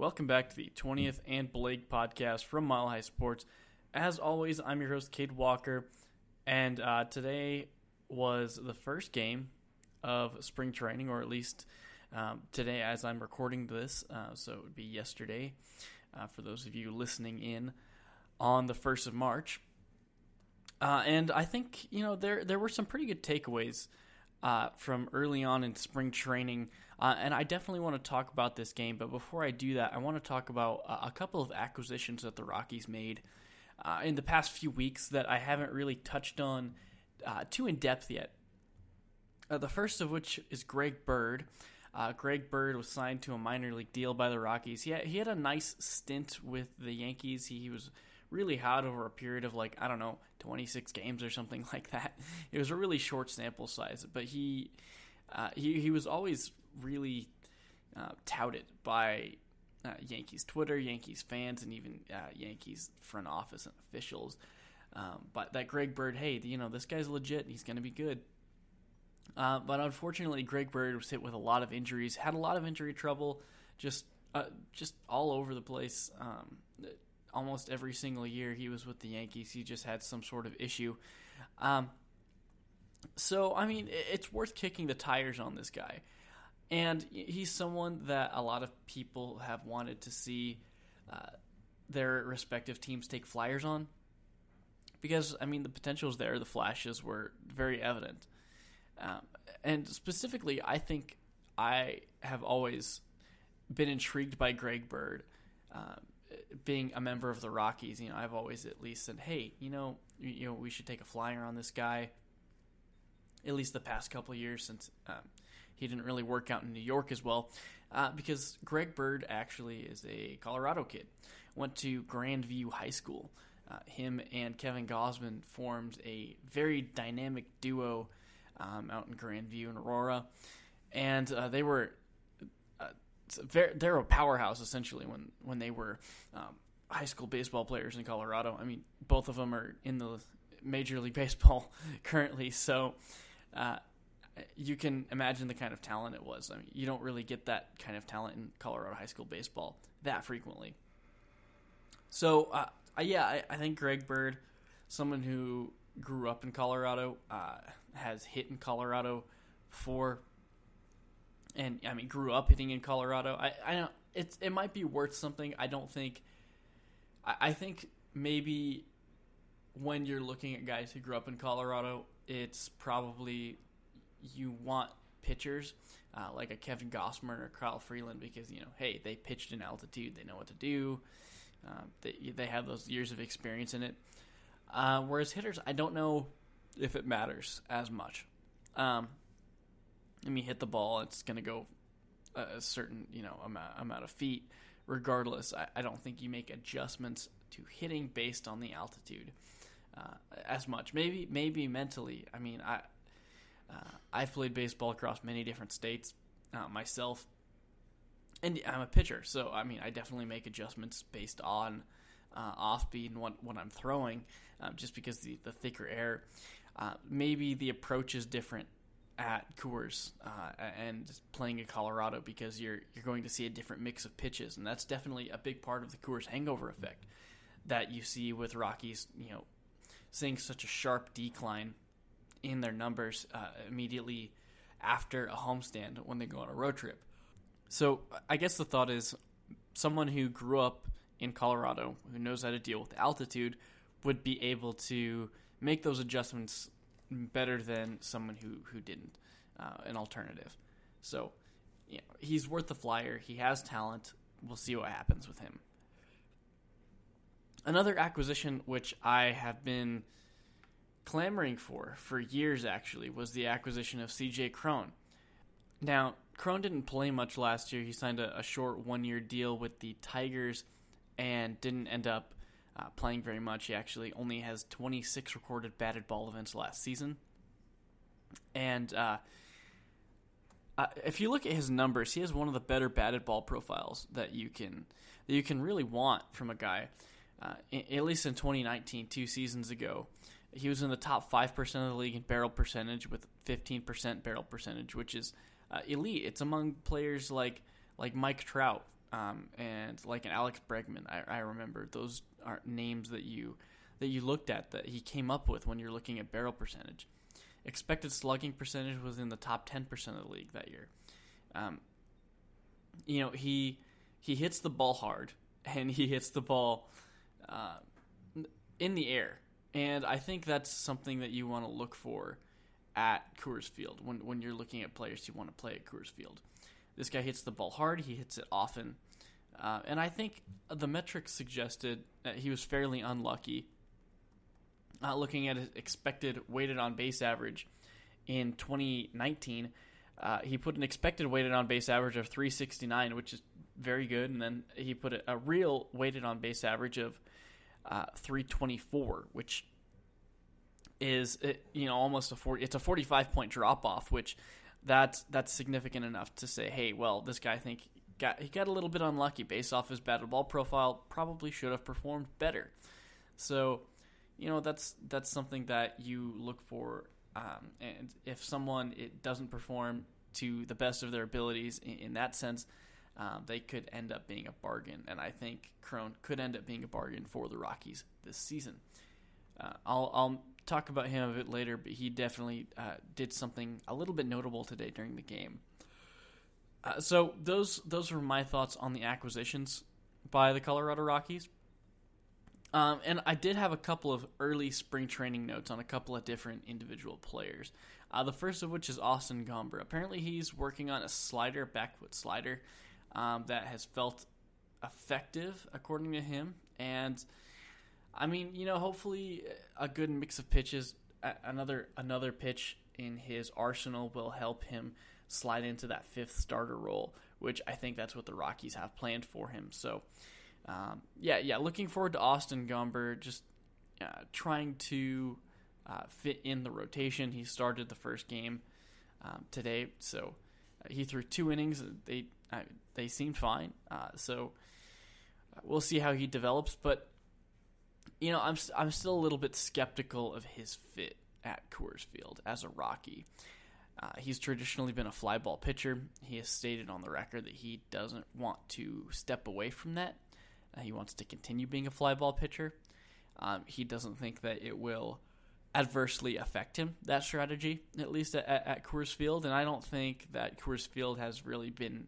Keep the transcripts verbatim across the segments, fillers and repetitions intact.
Welcome back to the twentieth and Blake podcast from Mile High Sports. As always, I'm your host, Cade Walker, and uh, today was the first game of spring training, or at least um, today as I'm recording this, uh, so it would be yesterday uh, for those of you listening in on the first of March. Uh, and I think, you know, there there were some pretty good takeaways Uh, from early on in spring training, uh, and I definitely want to talk about this game, but before I do that, I want to talk about uh, a couple of acquisitions that the Rockies made uh, in the past few weeks that I haven't really touched on uh, too in-depth yet. Uh, the first of which is Greg Bird. Uh, Greg Bird was signed to a minor league deal by the Rockies. He had, he had a nice stint with the Yankees. He, he was really hot over a period of, like, I don't know, twenty-six games or something like that. It was a really short sample size, but he uh, he, he was always really uh, touted by uh, Yankees Twitter, Yankees fans, and even uh, Yankees front office and officials. Um, but that Greg Bird, hey, you know, this guy's legit. He's going to be good. Uh, but unfortunately, Greg Bird was hit with a lot of injuries, had a lot of injury trouble, just, uh, just all over the place. Um Almost every single year he was with the Yankees, he just had some sort of issue. Um, so, I mean, it's worth kicking the tires on this guy. And he's someone that a lot of people have wanted to see uh, their respective teams take flyers on. Because, I mean, the potential's there. The flashes were very evident. Um, and specifically, I think I have always been intrigued by Greg Bird. Um, being a member of the Rockies, you know, I've always at least said, hey, you know, you, you know, we should take a flyer on this guy. At least the past couple of years, since um, he didn't really work out in New York as well, uh, because Greg Bird actually is a Colorado kid. Went to Grandview High School. Uh, him and Kevin Gausman formed a very dynamic duo um, out in Grandview and Aurora, and uh, they were. They're a powerhouse, essentially, when, when they were um, high school baseball players in Colorado. I mean, both of them are in the Major League Baseball currently, so uh, you can imagine the kind of talent it was. I mean, you don't really get that kind of talent in Colorado high school baseball that frequently. So, uh, yeah, I, I think Greg Bird, someone who grew up in Colorado, uh, has hit in Colorado for. And, I mean, grew up hitting in Colorado. I, I don't, it's, it might be worth something. I don't think – I think maybe when you're looking at guys who grew up in Colorado, it's probably you want pitchers uh, like a Kevin Gausman or Kyle Freeland because, you know, hey, they pitched in altitude. They know what to do. Um, they, they have those years of experience in it. Uh, whereas hitters, I don't know if it matters as much. Um I mean, hit the ball, it's going to go a certain, you know, amount, amount of feet. Regardless, I, I don't think you make adjustments to hitting based on the altitude uh, as much. Maybe maybe mentally. I mean, I, uh, I've played baseball across many different states uh, myself, and I'm a pitcher. So, I mean, I definitely make adjustments based on uh, off-speed and what, what I'm throwing uh, just because the, the thicker air. Uh, maybe the approach is different at Coors uh, and playing in Colorado because you're you're going to see a different mix of pitches, and that's definitely a big part of the Coors hangover effect that you see with Rockies, you know, seeing such a sharp decline in their numbers uh, immediately after a homestand when they go on a road trip. So I guess the thought is someone who grew up in Colorado who knows how to deal with altitude would be able to make those adjustments better than someone who, who didn't, uh, an alternative. So, you know, he's worth the flyer. He has talent. We'll see what happens with him. Another acquisition which I have been clamoring for for years, actually, was the acquisition of C J. Cron. Now, Cron didn't play much last year. He signed a, a short one-year deal with the Tigers and didn't end up Uh, playing very much. He actually only has twenty-six recorded batted ball events last season. And uh, uh, if you look at his numbers, he has one of the better batted ball profiles that you can that you can really want from a guy. Uh, in, at least in twenty nineteen, two seasons ago, he was in the top five percent of the league in barrel percentage with fifteen percent barrel percentage, which is uh, elite. It's among players like, like Mike Trout, um, and like an Alex Bregman. I, I remember those are names that you that you looked at that he came up with when you're looking at barrel percentage. Expected slugging percentage was in the top ten percent of the league that year. Um, you know he he hits the ball hard and he hits the ball uh, in the air, and I think that's something that you want to look for at Coors Field when when you're looking at players you want to play at Coors Field. This guy hits the ball hard. He hits it often. Uh, and I think the metrics suggested that he was fairly unlucky. Uh, looking at his expected weighted on base average in twenty nineteen, uh, he put an expected weighted on base average of three sixty-nine, which is very good. And then he put a, a real weighted on base average of uh, three twenty-four, which is, you know, almost a forty, it's a forty-five point drop off, which that's that's significant enough to say, hey, well, this guy I think got he got a little bit unlucky based off his batted ball profile. Probably should have performed better. So, you know, that's that's something that you look for, um, and if someone it doesn't perform to the best of their abilities in, in that sense, um, they could end up being a bargain, and I think Cron could end up being a bargain for the Rockies this season. Uh, I'll, I'll talk about him a bit later, but he definitely uh, did something a little bit notable today during the game. Uh, so those those were my thoughts on the acquisitions by the Colorado Rockies. Um, and I did have a couple of early spring training notes on a couple of different individual players. Uh, the first of which is Austin Gomber. Apparently he's working on a slider, back foot slider, um, that has felt effective, according to him, and I mean, you know, hopefully a good mix of pitches, another another pitch in his arsenal will help him slide into that fifth starter role, which I think that's what the Rockies have planned for him. So, um, yeah, yeah, looking forward to Austin Gomber, just uh, trying to uh, fit in the rotation. He started the first game um, today, so he threw two innings. They uh, they seemed fine, uh, so we'll see how he develops, but you know, I'm I'm still a little bit skeptical of his fit at Coors Field as a Rocky. Uh, he's traditionally been a fly ball pitcher. He has stated on the record that he doesn't want to step away from that. Uh, he wants to continue being a fly ball pitcher. Um, he doesn't think that it will adversely affect him, that strategy, at least at, at Coors Field. And I don't think that Coors Field has really been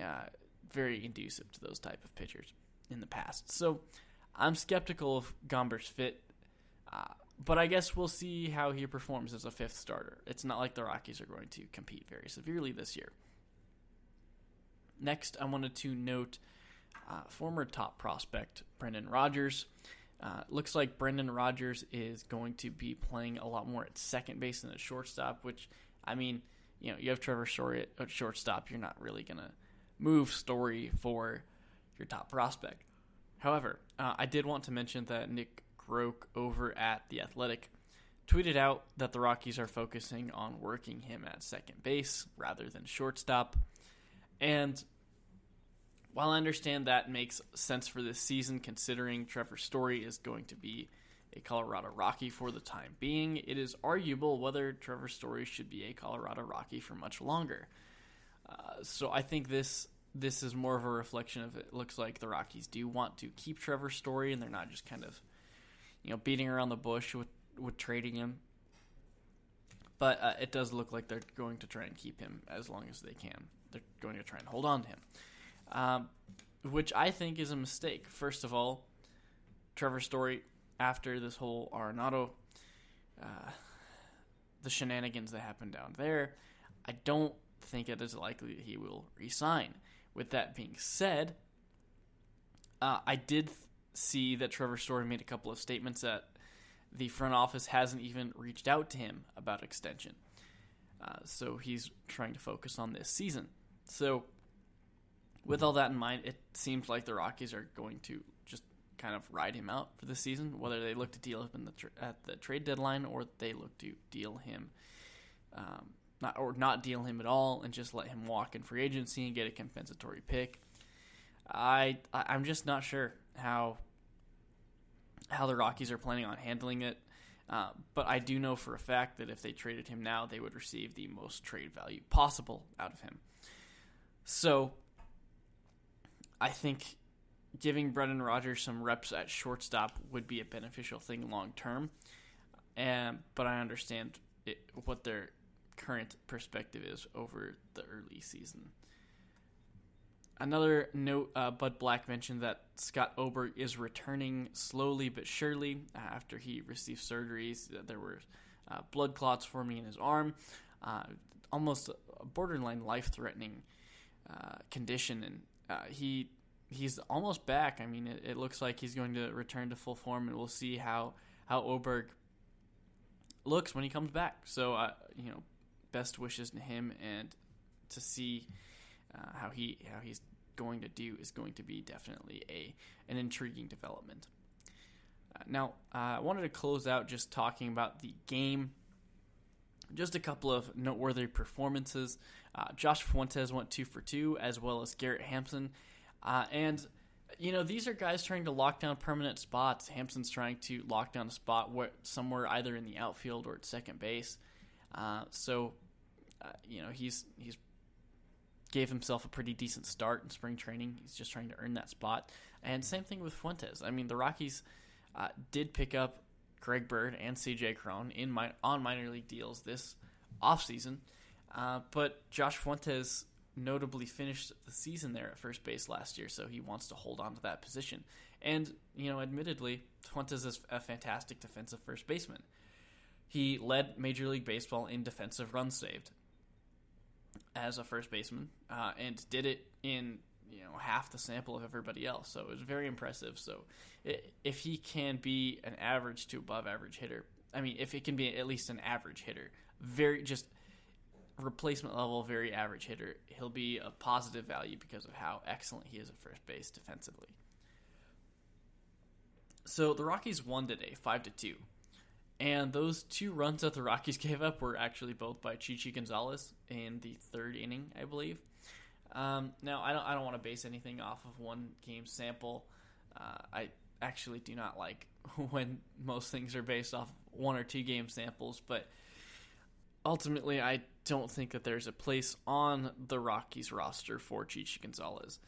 uh, very inducive to those type of pitchers in the past. So I'm skeptical of Gomber's fit, uh, but I guess we'll see how he performs as a fifth starter. It's not like the Rockies are going to compete very severely this year. Next, I wanted to note uh, former top prospect Brendan Rodgers. Uh, looks like Brendan Rodgers is going to be playing a lot more at second base than at shortstop, which, I mean, you know, you have Trevor Story at shortstop. You're not really going to move Story for your top prospect. However, uh, I did want to mention that Nick Groak over at The Athletic tweeted out that the Rockies are focusing on working him at second base rather than shortstop. And while I understand that makes sense for this season, considering Trevor Story is going to be a Colorado Rocky for the time being, it is arguable whether Trevor Story should be a Colorado Rocky for much longer. Uh, so I think this... This is more of a reflection of it looks like the Rockies do want to keep Trevor Story, and they're not just kind of, you know, beating around the bush with, with trading him. But uh, it does look like they're going to try and keep him as long as they can. They're going to try and hold on to him, um, which I think is a mistake. First of all, Trevor Story, after this whole Arenado, uh, the shenanigans that happened down there, I don't think it is likely that he will resign. With that being said, uh, I did th- see that Trevor Story made a couple of statements that the front office hasn't even reached out to him about extension. Uh, so he's trying to focus on this season. So with all that in mind, it seems like the Rockies are going to just kind of ride him out for the season, whether they look to deal him in the tra- at the trade deadline or they look to deal him um, Not, or not deal him at all and just let him walk in free agency and get a compensatory pick. I, I'm just not sure how how the Rockies are planning on handling it, uh, but I do know for a fact that if they traded him now, they would receive the most trade value possible out of him. So I think giving Brendan Rodgers some reps at shortstop would be a beneficial thing long term. Um, but I understand it, what their current perspective is over the early season. Another note, uh, Bud Black mentioned that Scott Oberg is returning slowly but surely after he received surgeries. There were uh, blood clots forming in his arm, uh, almost a borderline life-threatening uh, condition, and uh, he he's almost back. I mean, it, it looks like he's going to return to full form, and we'll see how, how Oberg looks when he comes back. So, uh, you know, best wishes to him, and to see uh, how he how he's going to do is going to be definitely a an intriguing development. Uh, now, uh, I wanted to close out just talking about the game. Just a couple of noteworthy performances. Uh, Josh Fuentes went two for two, as well as Garrett Hampson. Uh, and, you know, these are guys trying to lock down permanent spots. Hampson's trying to lock down a spot where, somewhere either in the outfield or at second base. Uh, so, uh, you know, he's he's... gave himself a pretty decent start in spring training. He's just trying to earn that spot. And same thing with Fuentes. I mean, the Rockies uh, did pick up Greg Bird and C J. Cron in my, on minor league deals this offseason. Uh, but Josh Fuentes notably finished the season there at first base last year, so he wants to hold on to that position. And, you know, admittedly, Fuentes is a fantastic defensive first baseman. He led Major League Baseball in defensive runs saved as a first baseman, uh, and did it in, you know, half the sample of everybody else. So it was very impressive. So it, if he can be an average to above average hitter, I mean, if it can be at least an average hitter, very just replacement level, very average hitter, he'll be a positive value because of how excellent he is at first base defensively. So the Rockies won today, five to two. And those two runs that the Rockies gave up were actually both by Chi Chi Gonzalez in the third inning, I believe. Um, now, I don't I don't want to base anything off of one game sample. Uh, I actually do not like when most things are based off one or two game samples. But ultimately, I don't think that there's a place on the Rockies roster for Chi Chi Gonzalez.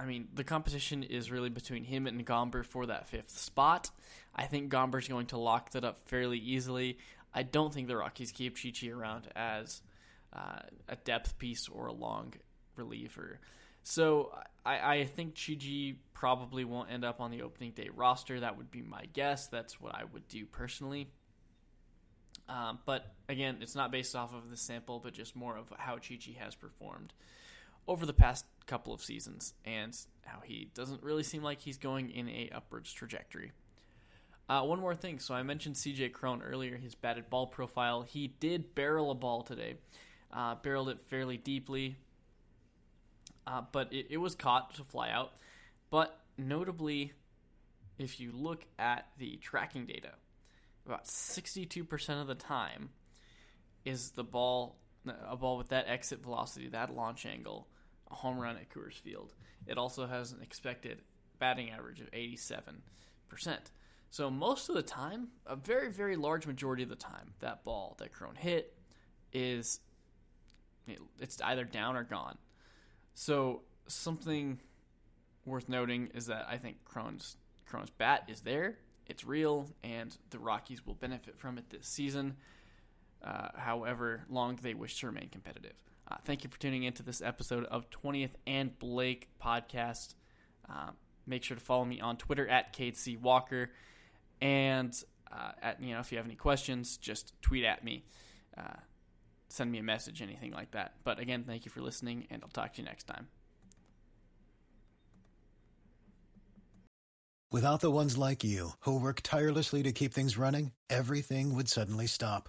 I mean, the competition is really between him and Gomber for that fifth spot. I think Gomber's going to lock that up fairly easily. I don't think the Rockies keep Chi Chi around as uh, a depth piece or a long reliever. So I, I think Chi Chi probably won't end up on the opening day roster. That would be my guess. That's what I would do personally. Um, but again, it's not based off of the sample, but just more of how Chi Chi has performed over the past couple of seasons, and how he doesn't really seem like he's going in a upwards trajectory. Uh, one more thing. So I mentioned C J. Cron earlier, his batted ball profile. He did barrel a ball today. Uh, barreled it fairly deeply, uh, but it, it was caught to fly out. But notably, if you look at the tracking data, about sixty-two percent of the time is the ball, a ball with that exit velocity, that launch angle, a home run at Coors Field. It also has an expected batting average of eighty-seven percent. So most of the time, a very, very large majority of the time, that ball that Cron hit is it, it's either down or gone. So something worth noting is that I think Cron's, Cron's bat is there, it's real, and the Rockies will benefit from it this season, uh, however long they wish to remain competitive. Uh, thank you for tuning in to this episode of twentieth and Blake Podcast. Uh, make sure to follow me on Twitter at Cade C. Walker. And uh, at, you know, if you have any questions, just tweet at me. Uh, send me a message, anything like that. But again, thank you for listening, and I'll talk to you next time. Without the ones like you who work tirelessly to keep things running, everything would suddenly stop.